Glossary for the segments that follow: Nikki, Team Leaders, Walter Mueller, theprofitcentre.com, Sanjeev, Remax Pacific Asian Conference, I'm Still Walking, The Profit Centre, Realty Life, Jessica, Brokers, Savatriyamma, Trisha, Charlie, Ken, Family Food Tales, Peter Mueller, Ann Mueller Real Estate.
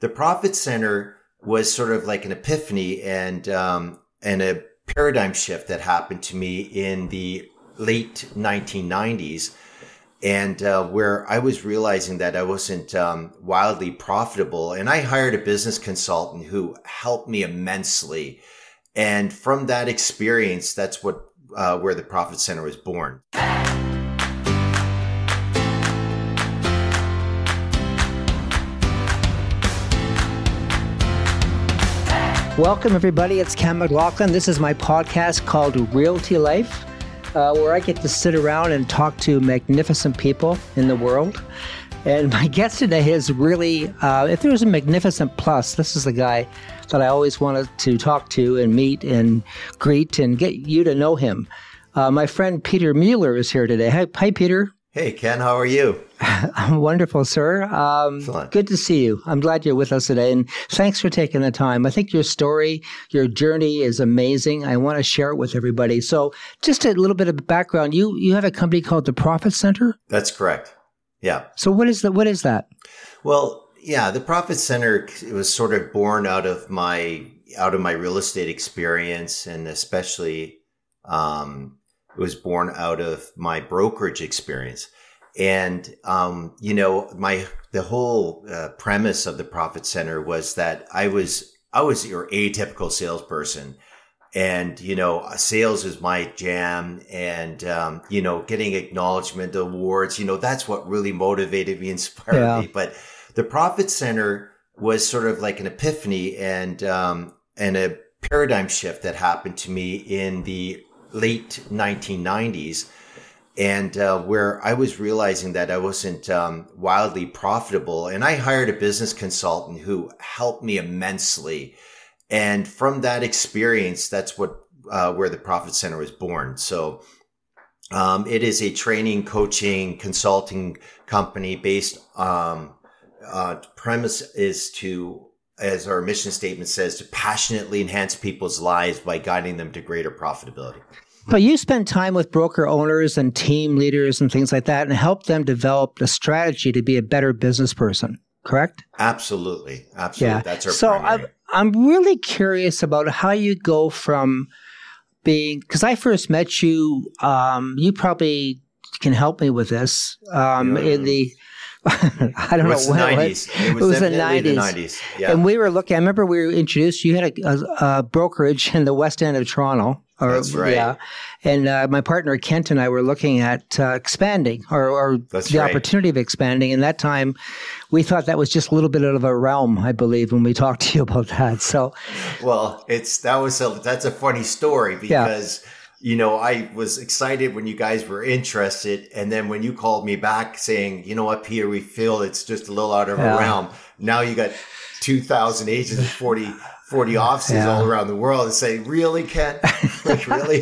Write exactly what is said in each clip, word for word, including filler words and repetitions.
The Profit Centre was sort of like an epiphany and um, and a paradigm shift that happened to me in the late nineteen nineties, and uh, where I was realizing that I wasn't um, wildly profitable. And I hired a business consultant who helped me immensely. And from that experience, that's what uh, where the Profit Centre was born. Welcome, everybody. It's Ken McLaughlin. This is my podcast called Realty Life, uh, where I get to sit around and talk to magnificent people in the world. And my guest today is really, uh, if there was a magnificent plus, this is the guy that I always wanted to talk to and meet and greet and get you to know him. Uh, my friend Peter Mueller is here today. Hi, hi Peter. Hey, Ken. How are you? I'm wonderful, sir. Um, good to see you. I'm glad you're with us today. And thanks for taking the time. I think your story, your journey is amazing. I want to share it with everybody. So just a little bit of background. You you have a company called The Profit Centre? That's correct. Yeah. So what is the, what is that? Well, yeah, The Profit Centre was sort of born out of my out of my real estate experience, and especially um, it was born out of my brokerage experience. And, um, you know, my, the whole uh, premise of the Profit Centre was that I was, I was your atypical salesperson, and, you know, sales is my jam, and, um, you know, getting acknowledgement, awards, you know, that's what really motivated me, inspired yeah. me. But the Profit Centre was sort of like an epiphany and, um, and a paradigm shift that happened to me in the late nineteen nineties. And uh, where I was realizing that I wasn't um, wildly profitable. And I hired a business consultant who helped me immensely. And from that experience, that's what uh, where the Profit Centre was born. So um, it is a training, coaching, consulting company based um, uh, premise is to, as our mission statement says, to passionately enhance people's lives by guiding them to greater profitability. But you spend time with broker owners and team leaders and things like that and help them develop a strategy to be a better business person, correct? Absolutely. Absolutely. Yeah. That's our so primary. I'm, I'm really curious about how you go from being, because I first met you, um, you probably can help me with this, um, yeah. in the... I don't it was know when the nineties. It was, it was definitely the nineties. The nineties. Yeah. And we were looking, I remember we were introduced, you had a, a, a brokerage in the West End of Toronto. Or, That's right. Yeah. And uh, my partner, Kent, and I were looking at uh, expanding or, or the right. opportunity of expanding. And that time, we thought that was just a little bit out of our realm, I believe, when we talked to you about that. So, Well, it's that was a, that's a funny story because, yeah. you know, I was excited when you guys were interested. And then when you called me back saying, you know what, Peter, we feel it's just a little out of yeah. our realm. Now you got two thousand agents, forty forty offices yeah. all around the world and say, really, Ken? Like, really?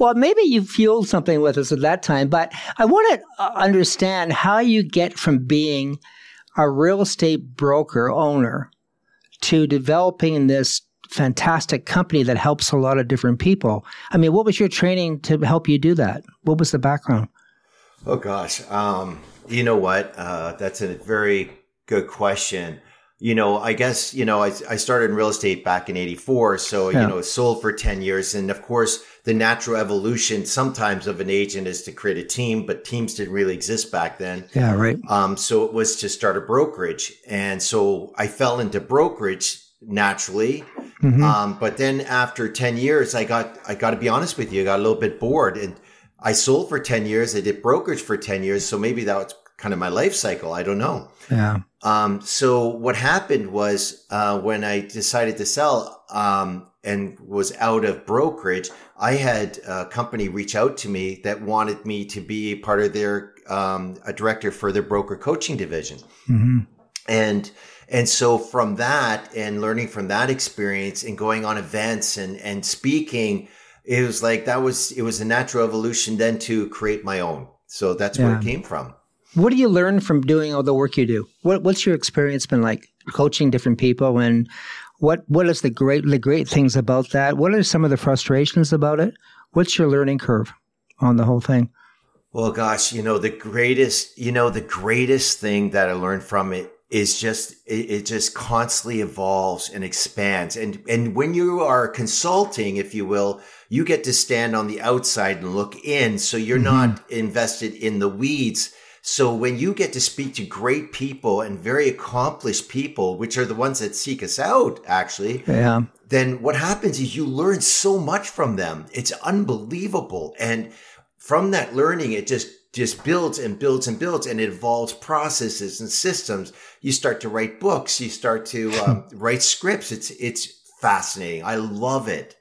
Well, maybe you fueled something with us at that time, but I want to understand how you get from being a real estate broker owner to developing this fantastic company that helps a lot of different people. I mean, what was your training to help you do that? What was the background? Oh, gosh. Um, you know what? Uh, that's a very good question. You know, I guess, you know, I, I started in real estate back in eighty-four. So, yeah. you know, sold for ten years. And of course, the natural evolution sometimes of an agent is to create a team, but teams didn't really exist back then. Yeah, right. Um, so it was to start a brokerage. And so I fell into brokerage naturally. Mm-hmm. Um, but then after ten years, I got, I got to be honest with you, I got a little bit bored, and I sold for ten years. I did brokerage for ten years. So maybe that was kind of my life cycle. I don't know. Yeah. Um, so what happened was, uh, when I decided to sell, um, and was out of brokerage, I had a company reach out to me that wanted me to be a part of their, um, a director for their broker coaching division. Mm-hmm. And, and so from that and learning from that experience and going on events and, and speaking, it was like, that was, it was a natural evolution then to create my own. So that's yeah. where it came from. What do you learn from doing all the work you do? What, what's your experience been like coaching different people, and what what is the great the great things about that? What are some of the frustrations about it? What's your learning curve on the whole thing? Well, gosh, you know, the greatest, you know, the greatest thing that I learned from it is just, it, it just constantly evolves and expands. And, and when you are consulting, if you will, you get to stand on the outside and look in. So you're mm-hmm. not invested in the weeds. So when you get to speak to great people and very accomplished people, which are the ones that seek us out, actually, yeah. then what happens is you learn so much from them. It's unbelievable. And from that learning, it just, just builds and builds and builds, and it evolves processes and systems. You start to write books. You start to um, write scripts. It's, it's fascinating. I love it.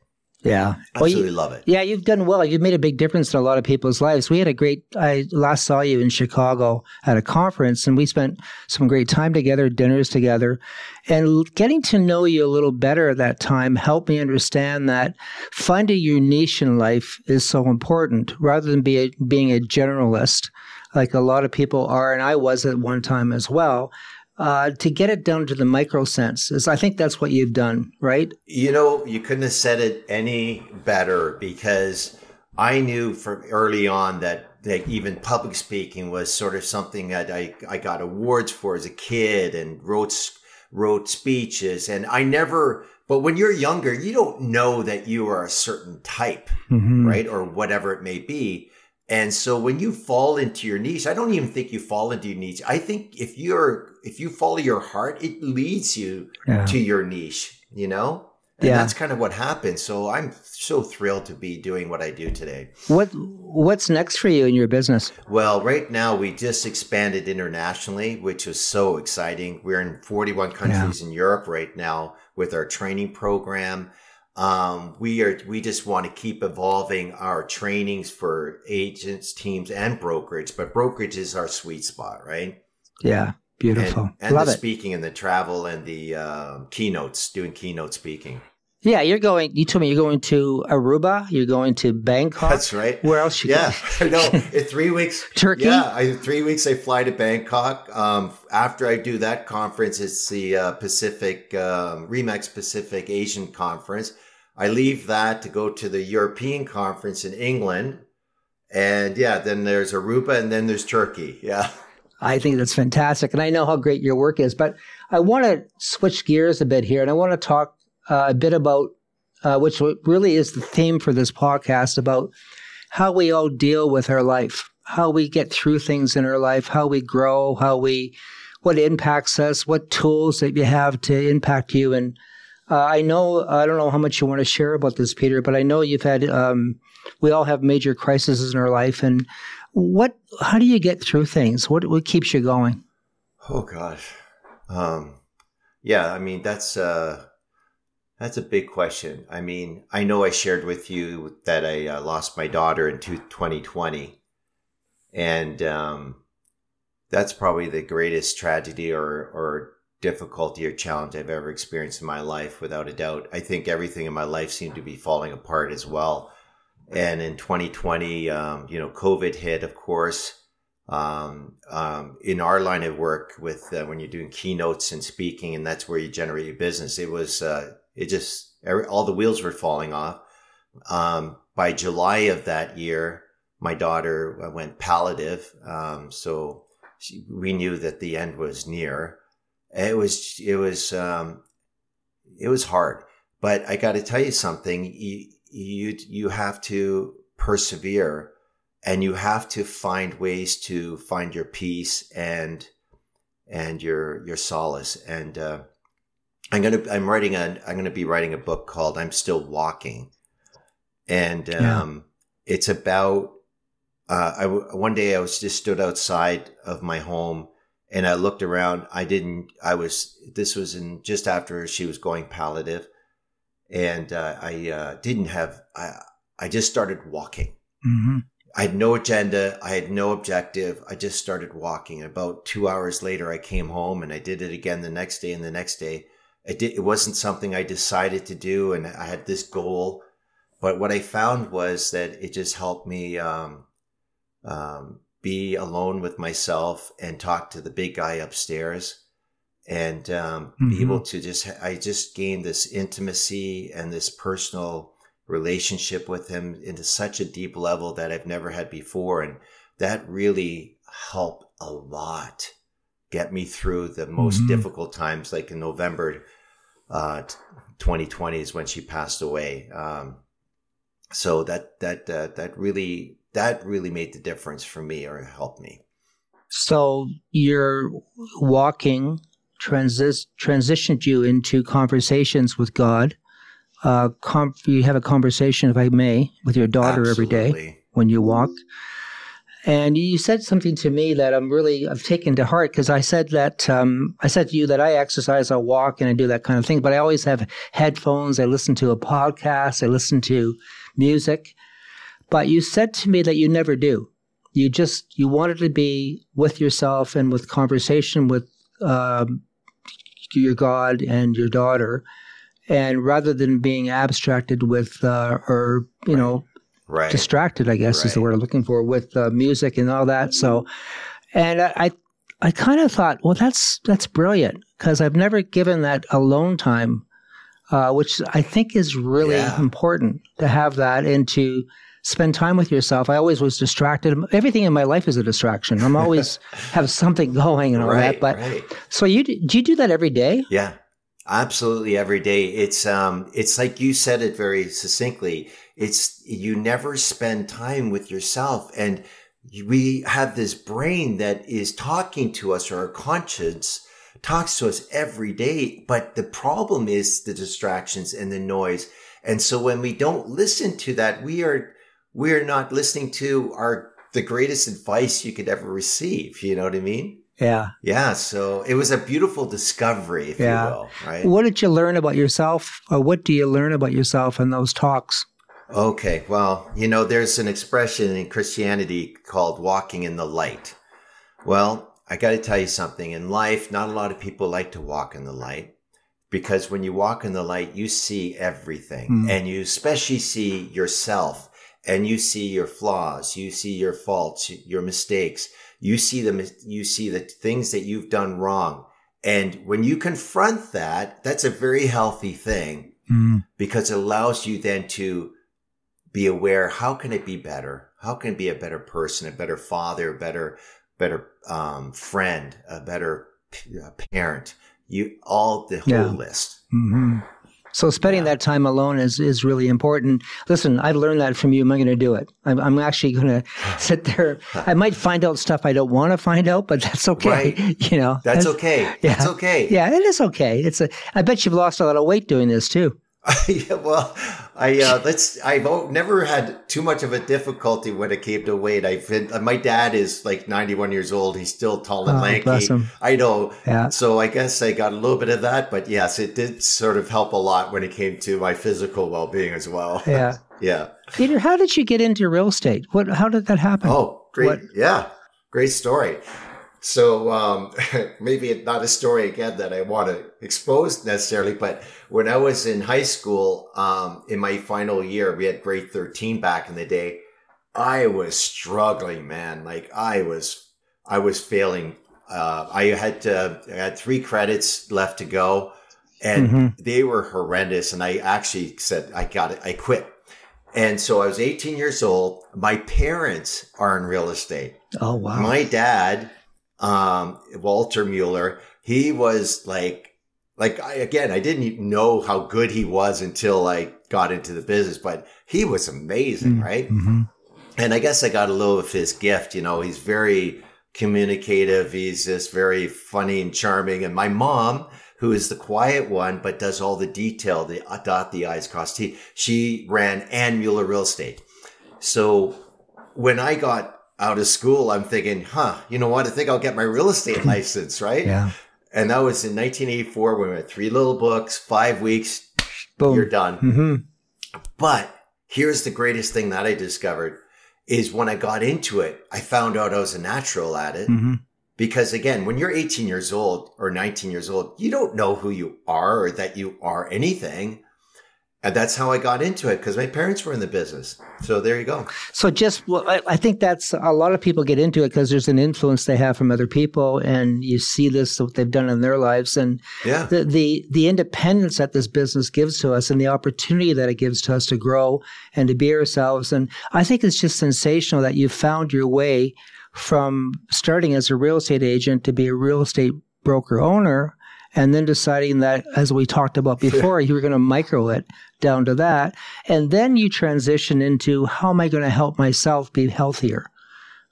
Yeah. Absolutely well, you, love it. Yeah, you've done well. You've made a big difference in a lot of people's lives. We had a great, I last saw you in Chicago at a conference, and we spent some great time together, dinners together. And getting to know you a little better at that time helped me understand that finding your niche in life is so important rather than be a, being a generalist, like a lot of people are, and I was at one time as well. Uh, to get it down to the micro sense is, I think that's what you've done, right? You know, you couldn't have said it any better, because I knew from early on that, that even public speaking was sort of something that I, I got awards for as a kid and wrote, wrote speeches. And I never, but when you're younger, you don't know that you are a certain type, mm-hmm. right? Or whatever it may be. And so when you fall into your niche, I don't even think you fall into your niche. I think if you're, if you follow your heart, it leads you yeah. to your niche, you know? And yeah. that's kind of what happens. So I'm so thrilled to be doing what I do today. What What's next for you in your business? Well, right now we just expanded internationally, which is so exciting. We're in forty-one countries yeah. in Europe right now with our training program. Um, we are, we just want to keep evolving our trainings for agents, teams, and brokerage, but brokerage is our sweet spot, right? Yeah. Beautiful. And, and Love the speaking it. and the travel and the, uh, keynotes, doing keynote speaking. Yeah. You're going, you told me you're going to Aruba. You're going to Bangkok. That's right. Where else? You yeah. I know. In three weeks. Turkey. Yeah. I, three weeks I fly to Bangkok. Um, after I do that conference, it's the, uh, Pacific, um, Remax Pacific Asian Conference. I leave that to go to the European conference in England. And yeah, then there's Aruba and then there's Turkey. Yeah. I think that's fantastic. And I know how great your work is, but I want to switch gears a bit here. And I want to talk uh, a bit about, uh, which really is the theme for this podcast, about how we all deal with our life, how we get through things in our life, how we grow, how we, what impacts us, what tools that you have to impact you. And Uh, I know, I don't know how much you want to share about this, Peter, but I know you've had, um, we all have major crises in our life. And what, how do you get through things? What, what keeps you going? Oh, gosh. Um, yeah, I mean, that's, uh, that's a big question. I mean, I know I shared with you that I uh, lost my daughter in twenty twenty. And, um, that's probably the greatest tragedy or, or, difficulty or challenge I've ever experienced in my life, without a doubt. I think everything in my life seemed to be falling apart as well. And in twenty twenty, um, you know, COVID hit, of course. Um, um, in our line of work with uh, when you're doing keynotes and speaking, and that's where you generate your business. It was, uh, it just, every, all the wheels were falling off. Um, by July of that year, my daughter went palliative. Um, so she, we knew that the end was near. It was, it was, um, it was hard, but I got to tell you something. You, you, you have to persevere, and you have to find ways to find your peace and, and your, your solace. And, uh, I'm going to, I'm writing a, I'm going to be writing a book called I'm Still Walking. And, um, yeah. it's about, uh, I, one day I was just stood outside of my home. And I looked around. I didn't, I was, this was in just after she was going palliative, and uh, I uh, didn't have, I, I just started walking. Mm-hmm. I had no agenda. I had no objective. I just started walking. About two hours later, I came home, and I did it again the next day and the next day. I did, it wasn't something I decided to do, and I had this goal. But what I found was that it just helped me, um, um, be alone with myself and talk to the big guy upstairs, and um, mm-hmm. be able to just, I just gained this intimacy and this personal relationship with him into such a deep level that I've never had before. And that really helped a lot. get me through the most mm-hmm. difficult times. Like in November uh, twenty twenty is when she passed away. Um, so that that uh, that really that really made the difference for me, or helped me. So your walking transis- transitioned you into conversations with God. Uh, com- you have a conversation, if I may, with your daughter Absolutely. Every day when you walk. And you said something to me that I'm really, I've taken to heart, because I said that, um, I said to you that I exercise, I walk, and I do that kind of thing, but I always have headphones, I listen to a podcast, I listen to music. But you said to me that you never do. You just, you wanted to be with yourself and with conversation with uh, your God and your daughter, and rather than being abstracted with, uh, or, you right. know, Right. distracted, I guess, right. is the word I'm looking for, with uh, music and all that. So, and I, I, I kind of thought, well, that's that's brilliant, because I've never given that alone time, uh, which I think is really yeah. important to have that and to spend time with yourself. I always was distracted. Everything in my life is a distraction. I'm always have something going and all right, that. But right. so you do you do that every day? Yeah, absolutely every day. It's um, it's like you said it very succinctly. It's, you never spend time with yourself, and we have this brain that is talking to us, or our conscience talks to us every day. But the problem is the distractions and the noise. And so when we don't listen to that, we are, we are not listening to our, the greatest advice you could ever receive. You know what I mean? Yeah. Yeah. So it was a beautiful discovery, if yeah. you will. Right. What did you learn about yourself, or what do you learn about yourself in those talks? Okay. Well, you know, there's an expression in Christianity called walking in the light. Well, I got to tell you something. In life, not a lot of people like to walk in the light, because when you walk in the light, you see everything mm. and you especially see yourself, and you see your flaws, you see your faults, your mistakes, you see the, you see the things that you've done wrong. And when you confront that, that's a very healthy thing mm. because it allows you then to be aware. How can it be better? How can it be a better person, a better father, a better, better um, friend, a better p- a parent? You all the whole yeah. list. Mm-hmm. So spending yeah. that time alone is, is really important. Listen, I've learned that from you. I'm going to do it. I'm, I'm actually going to sit there. I might find out stuff I don't want to find out, but that's okay. Right. You know, that's, that's okay. Yeah. That's okay. Yeah, it is okay. It's a. I bet you've lost a lot of weight doing this too. yeah, well, I uh, let's. I've never had too much of a difficulty when it came to weight. I've been, my dad is like ninety-one years old. He's still tall and oh, lanky. Bless him. I know. Yeah. So I guess I got a little bit of that, but yes, it did sort of help a lot when it came to my physical well-being as well. Yeah. yeah. Peter, how did you get into real estate? What? How did that happen? Oh, great. What? Yeah, great story. So um, maybe it's not a story again that I want to expose necessarily, but when I was in high school, um, in my final year, we had grade thirteen back in the day. I was struggling, man. Like I was, I was failing. Uh, I had to, I had three credits left to go, and mm-hmm. they were horrendous. And I actually said, I got it. I quit. And so I was eighteen years old. My parents are in real estate. Oh, wow. My dad, Um, Walter Mueller, he was like, like I, again, I didn't even know how good he was until I got into the business, but he was amazing. Mm-hmm. Right. Mm-hmm. And I guess I got a little of his gift, you know, he's very communicative. He's just very funny and charming. And my mom, who is the quiet one, but does all the detail, the dot the I's cross T, she ran Ann Mueller Real Estate. So when I got out of school, I'm thinking, huh, you know what? I think I'll get my real estate license, right? Yeah. And that was in nineteen eighty-four when we had three little books, five weeks, boom, you're done. Mm-hmm. But here's the greatest thing that I discovered is when I got into it, I found out I was a natural at it. Mm-hmm. Because again, when you're eighteen years old or nineteen years old, you don't know who you are or that you are anything. And that's how I got into it, because my parents were in the business. So there you go. So just, well, I, I think that's, a lot of people get into it because there's an influence they have from other people, and you see this, what they've done in their lives, and yeah. the, the the independence that this business gives to us, and the opportunity that it gives to us to grow and to be ourselves. And I think it's just sensational that you found your way from starting as a real estate agent to be a real estate broker owner, and then deciding that, as we talked about before, you were going to micro it down to that. And then you transition into, how am I going to help myself be healthier?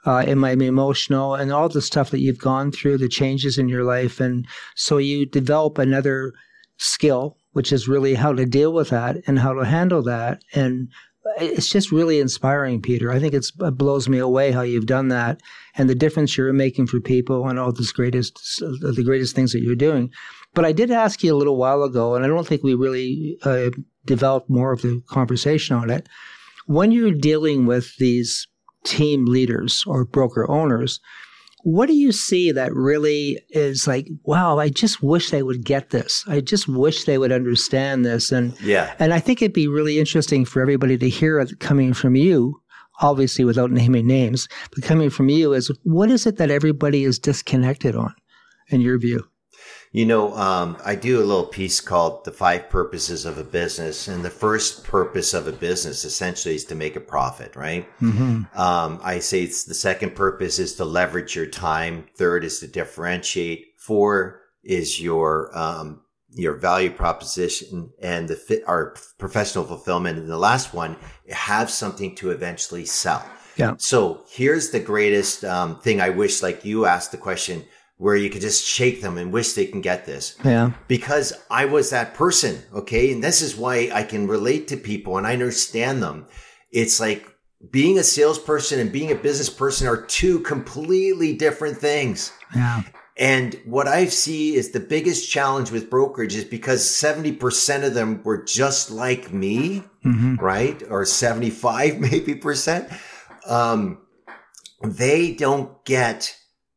Uh, am I emotional? And all the stuff that you've gone through, the changes in your life. And so you develop another skill, which is really how to deal with that and how to handle that. And it's just really inspiring, Peter. I think it's, it blows me away how you've done that and the difference you're making for people and all this greatest, the greatest things that you're doing. But I did ask you a little while ago, and I don't think we really uh, developed more of the conversation on it. When you're dealing with these team leaders or broker owners, what do you see that really is like, wow, I just wish they would get this. I just wish they would understand this. And yeah. and I think it'd be really interesting for everybody to hear it coming from you, obviously without naming names, but coming from you is, what is it that everybody is disconnected on in your view? You know, um, I do a little piece called The Five Purposes of a Business. And the first purpose of a business essentially is to make a profit, right? Mm-hmm. Um, I say it's the second purpose is to leverage your time. Third is to differentiate. Four is your, um, your value proposition and the fit, our professional fulfillment. And the last one, have something to eventually sell. Yeah. So here's the greatest, um, thing I wish, like you asked the question, where you could just shake them and wish they can get this. Yeah. Because I was that person, okay? And this is why I can relate to people and I understand them. It's like being a salesperson and being a business person are two completely different things. Yeah. And what I see is the biggest challenge with brokerage is because seventy percent of them were just like me, mm-hmm. right? Or seventy-five maybe percent. Um, they don't get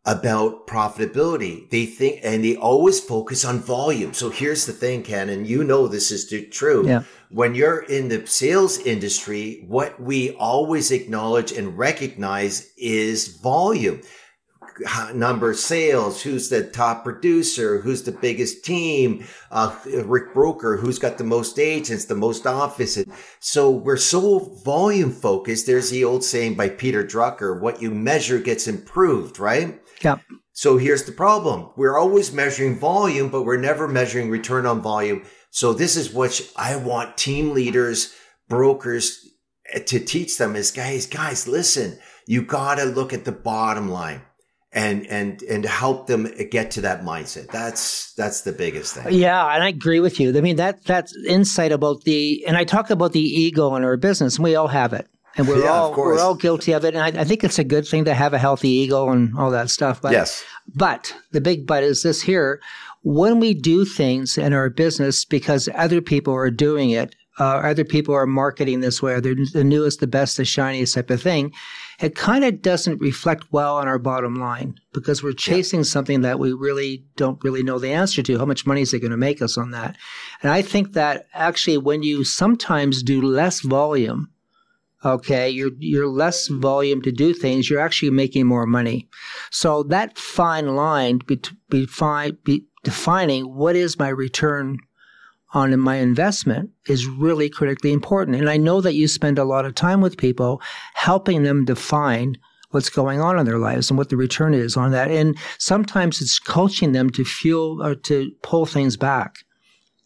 about profitability. They think, and they always focus on volume. So here's the thing, Ken, and you know this is true. Yeah. When you're in the sales industry, what we always acknowledge and recognize is volume. Number of sales, who's the top producer, who's the biggest team, uh, Rick Broker, who's got the most agents, the most offices. So we're so volume focused. There's the old saying by Peter Drucker, what you measure gets improved, right? Yeah. So here's the problem. We're always measuring volume, but we're never measuring return on volume. So this is what I want team leaders, brokers to teach them is guys, guys, listen, you got to look at the bottom line. And, and, and help them get to that mindset. That's, that's the biggest thing. Yeah. And I agree with you. I mean, that, that's insight about the, and I talk about the ego in our business and we all have it and we're yeah, all, we're all guilty of it. And I, I think it's a good thing to have a healthy ego and all that stuff. But, yes. but the big, but is this here, when we do things in our business, because other people are doing it, uh, other people are marketing this way, or they're the newest, the best, the shiniest type of thing. It kind of doesn't reflect well on our bottom line because we're chasing yeah. something that we really don't really know the answer to. How much money is it going to make us on that? And I think that actually when you sometimes do less volume, okay, you're, you're less volume to do things, you're actually making more money. So that fine line be, be, fine, be defining what is my return on in my investment is really critically important. And I know that you spend a lot of time with people helping them define what's going on in their lives and what the return is on that. And sometimes it's coaching them to fuel or to pull things back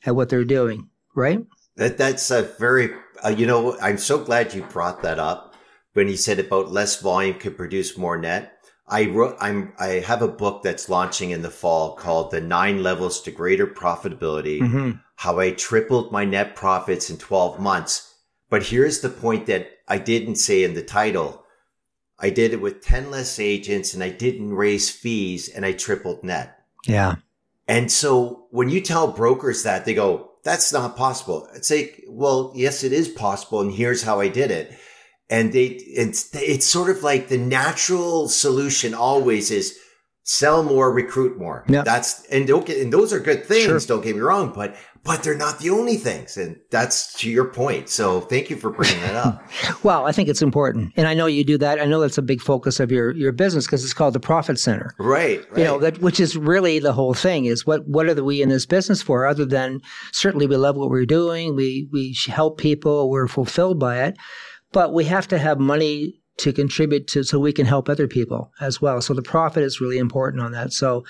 at what they're doing, right? That That's a very, uh, you know, I'm so glad you brought that up when you said about less volume could produce more net. I wrote, I'm, I have a book that's launching in the fall called The Nine Levels to Greater Profitability, mm-hmm. How I Tripled My Net Profits in twelve months. But here's the point that I didn't say in the title. I did it with ten less agents and I didn't raise fees and I tripled net. Yeah. And so when you tell brokers that, they go, that's not possible. It's like, well, yes, it is possible. And here's how I did it. And they, it's, it's sort of like the natural solution always is sell more, recruit more. Yep. That's, and don't get, and those are good things. Sure. Don't get me wrong, but, but they're not the only things. And that's to your point. So thank you for bringing that up. Well, I think it's important. And I know you do that. I know that's a big focus of your, your business because it's called the Profit Centre. Right, right. You know, that, which is really the whole thing is what, what are we in this business for other than certainly we love what we're doing. We, we help people. We're fulfilled by it. But we have to have money to contribute to, so we can help other people as well. So the profit is really important on that. So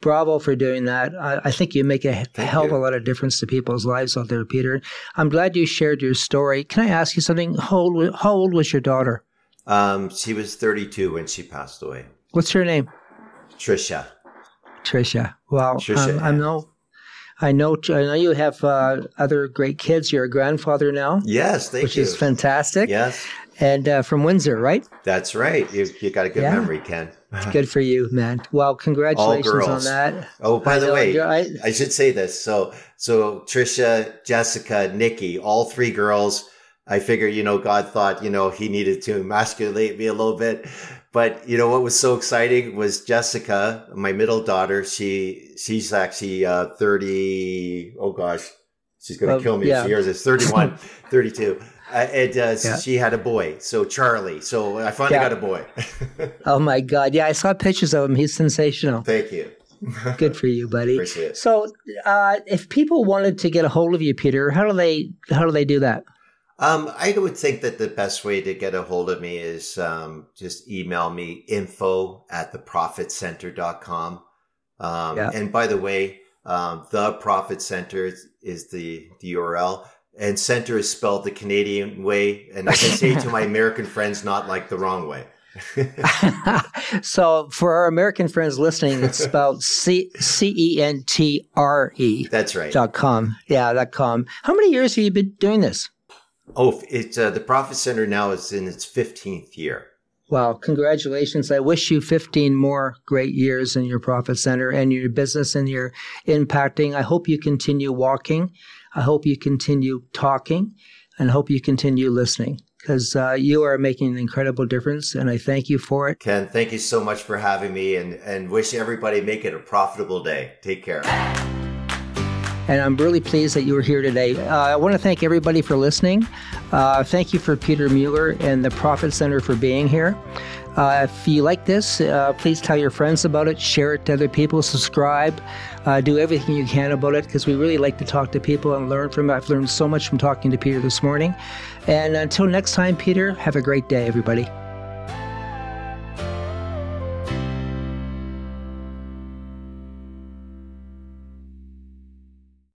bravo for doing that. I, I think you make a Thank hell of a lot of difference to people's lives out there, Peter. I'm glad you shared your story. Can I ask you something? How old, how old was your daughter? Um, she was thirty-two when she passed away. What's her name? Trisha. Trisha. Well, Trisha, um, yeah. I know, I know, I know you have uh, other great kids. You're a grandfather now. Yes, thank which you. Which is fantastic. Yes. And uh, from Windsor, right? That's right. You you got a good yeah. memory, Ken. It's good for you, man. Well, congratulations on that. Oh, by I the know, way, I, I should say this. So, so Trisha, Jessica, Nikki, all three girls. I figure, you know, God thought, you know, he needed to emasculate me a little bit. But, you know, what was so exciting was Jessica, my middle daughter. She, she's actually uh, thirty. Oh, gosh, she's going to um, kill me. Yeah. She hears this. thirty-one, thirty-two. Uh, and uh, yeah. she had a boy, so Charlie. So I finally yeah. got a boy. Oh, my God. Yeah, I saw pictures of him. He's sensational. Thank you. Good for you, buddy. Appreciate it. So uh, if people wanted to get a hold of you, Peter, how do they how do they do that? Um, I would think that the best way to get a hold of me is um, just email me info at the profit centre dot com. Um, yeah. And by the way, um, The Profit Centre is the, the U R L. And center is spelled the Canadian way. And I can say to my American friends, not like the wrong way. So for our American friends listening, it's spelled C C E N T R E. That's right. Dot com. Yeah, dot com. How many years have you been doing this? Oh, it's uh, the Profit Centre now is in its fifteenth year. Wow. Congratulations. I wish you fifteen more great years in your Profit Centre and your business and your impacting. I hope you continue walking. I hope you continue talking, and hope you continue listening, because uh, you are making an incredible difference, and I thank you for it. Ken, thank you so much for having me, and, and wish everybody make it a profitable day. Take care. And I'm really pleased that you were here today. Uh, I want to thank everybody for listening. Uh, thank you for Peter Mueller and the Profit Centre for being here. Uh, if you like this, uh, please tell your friends about it, share it to other people, subscribe, uh, do everything you can about it, because we really like to talk to people and learn from it. I've learned so much from talking to Peter this morning. And until next time, Peter, have a great day, everybody.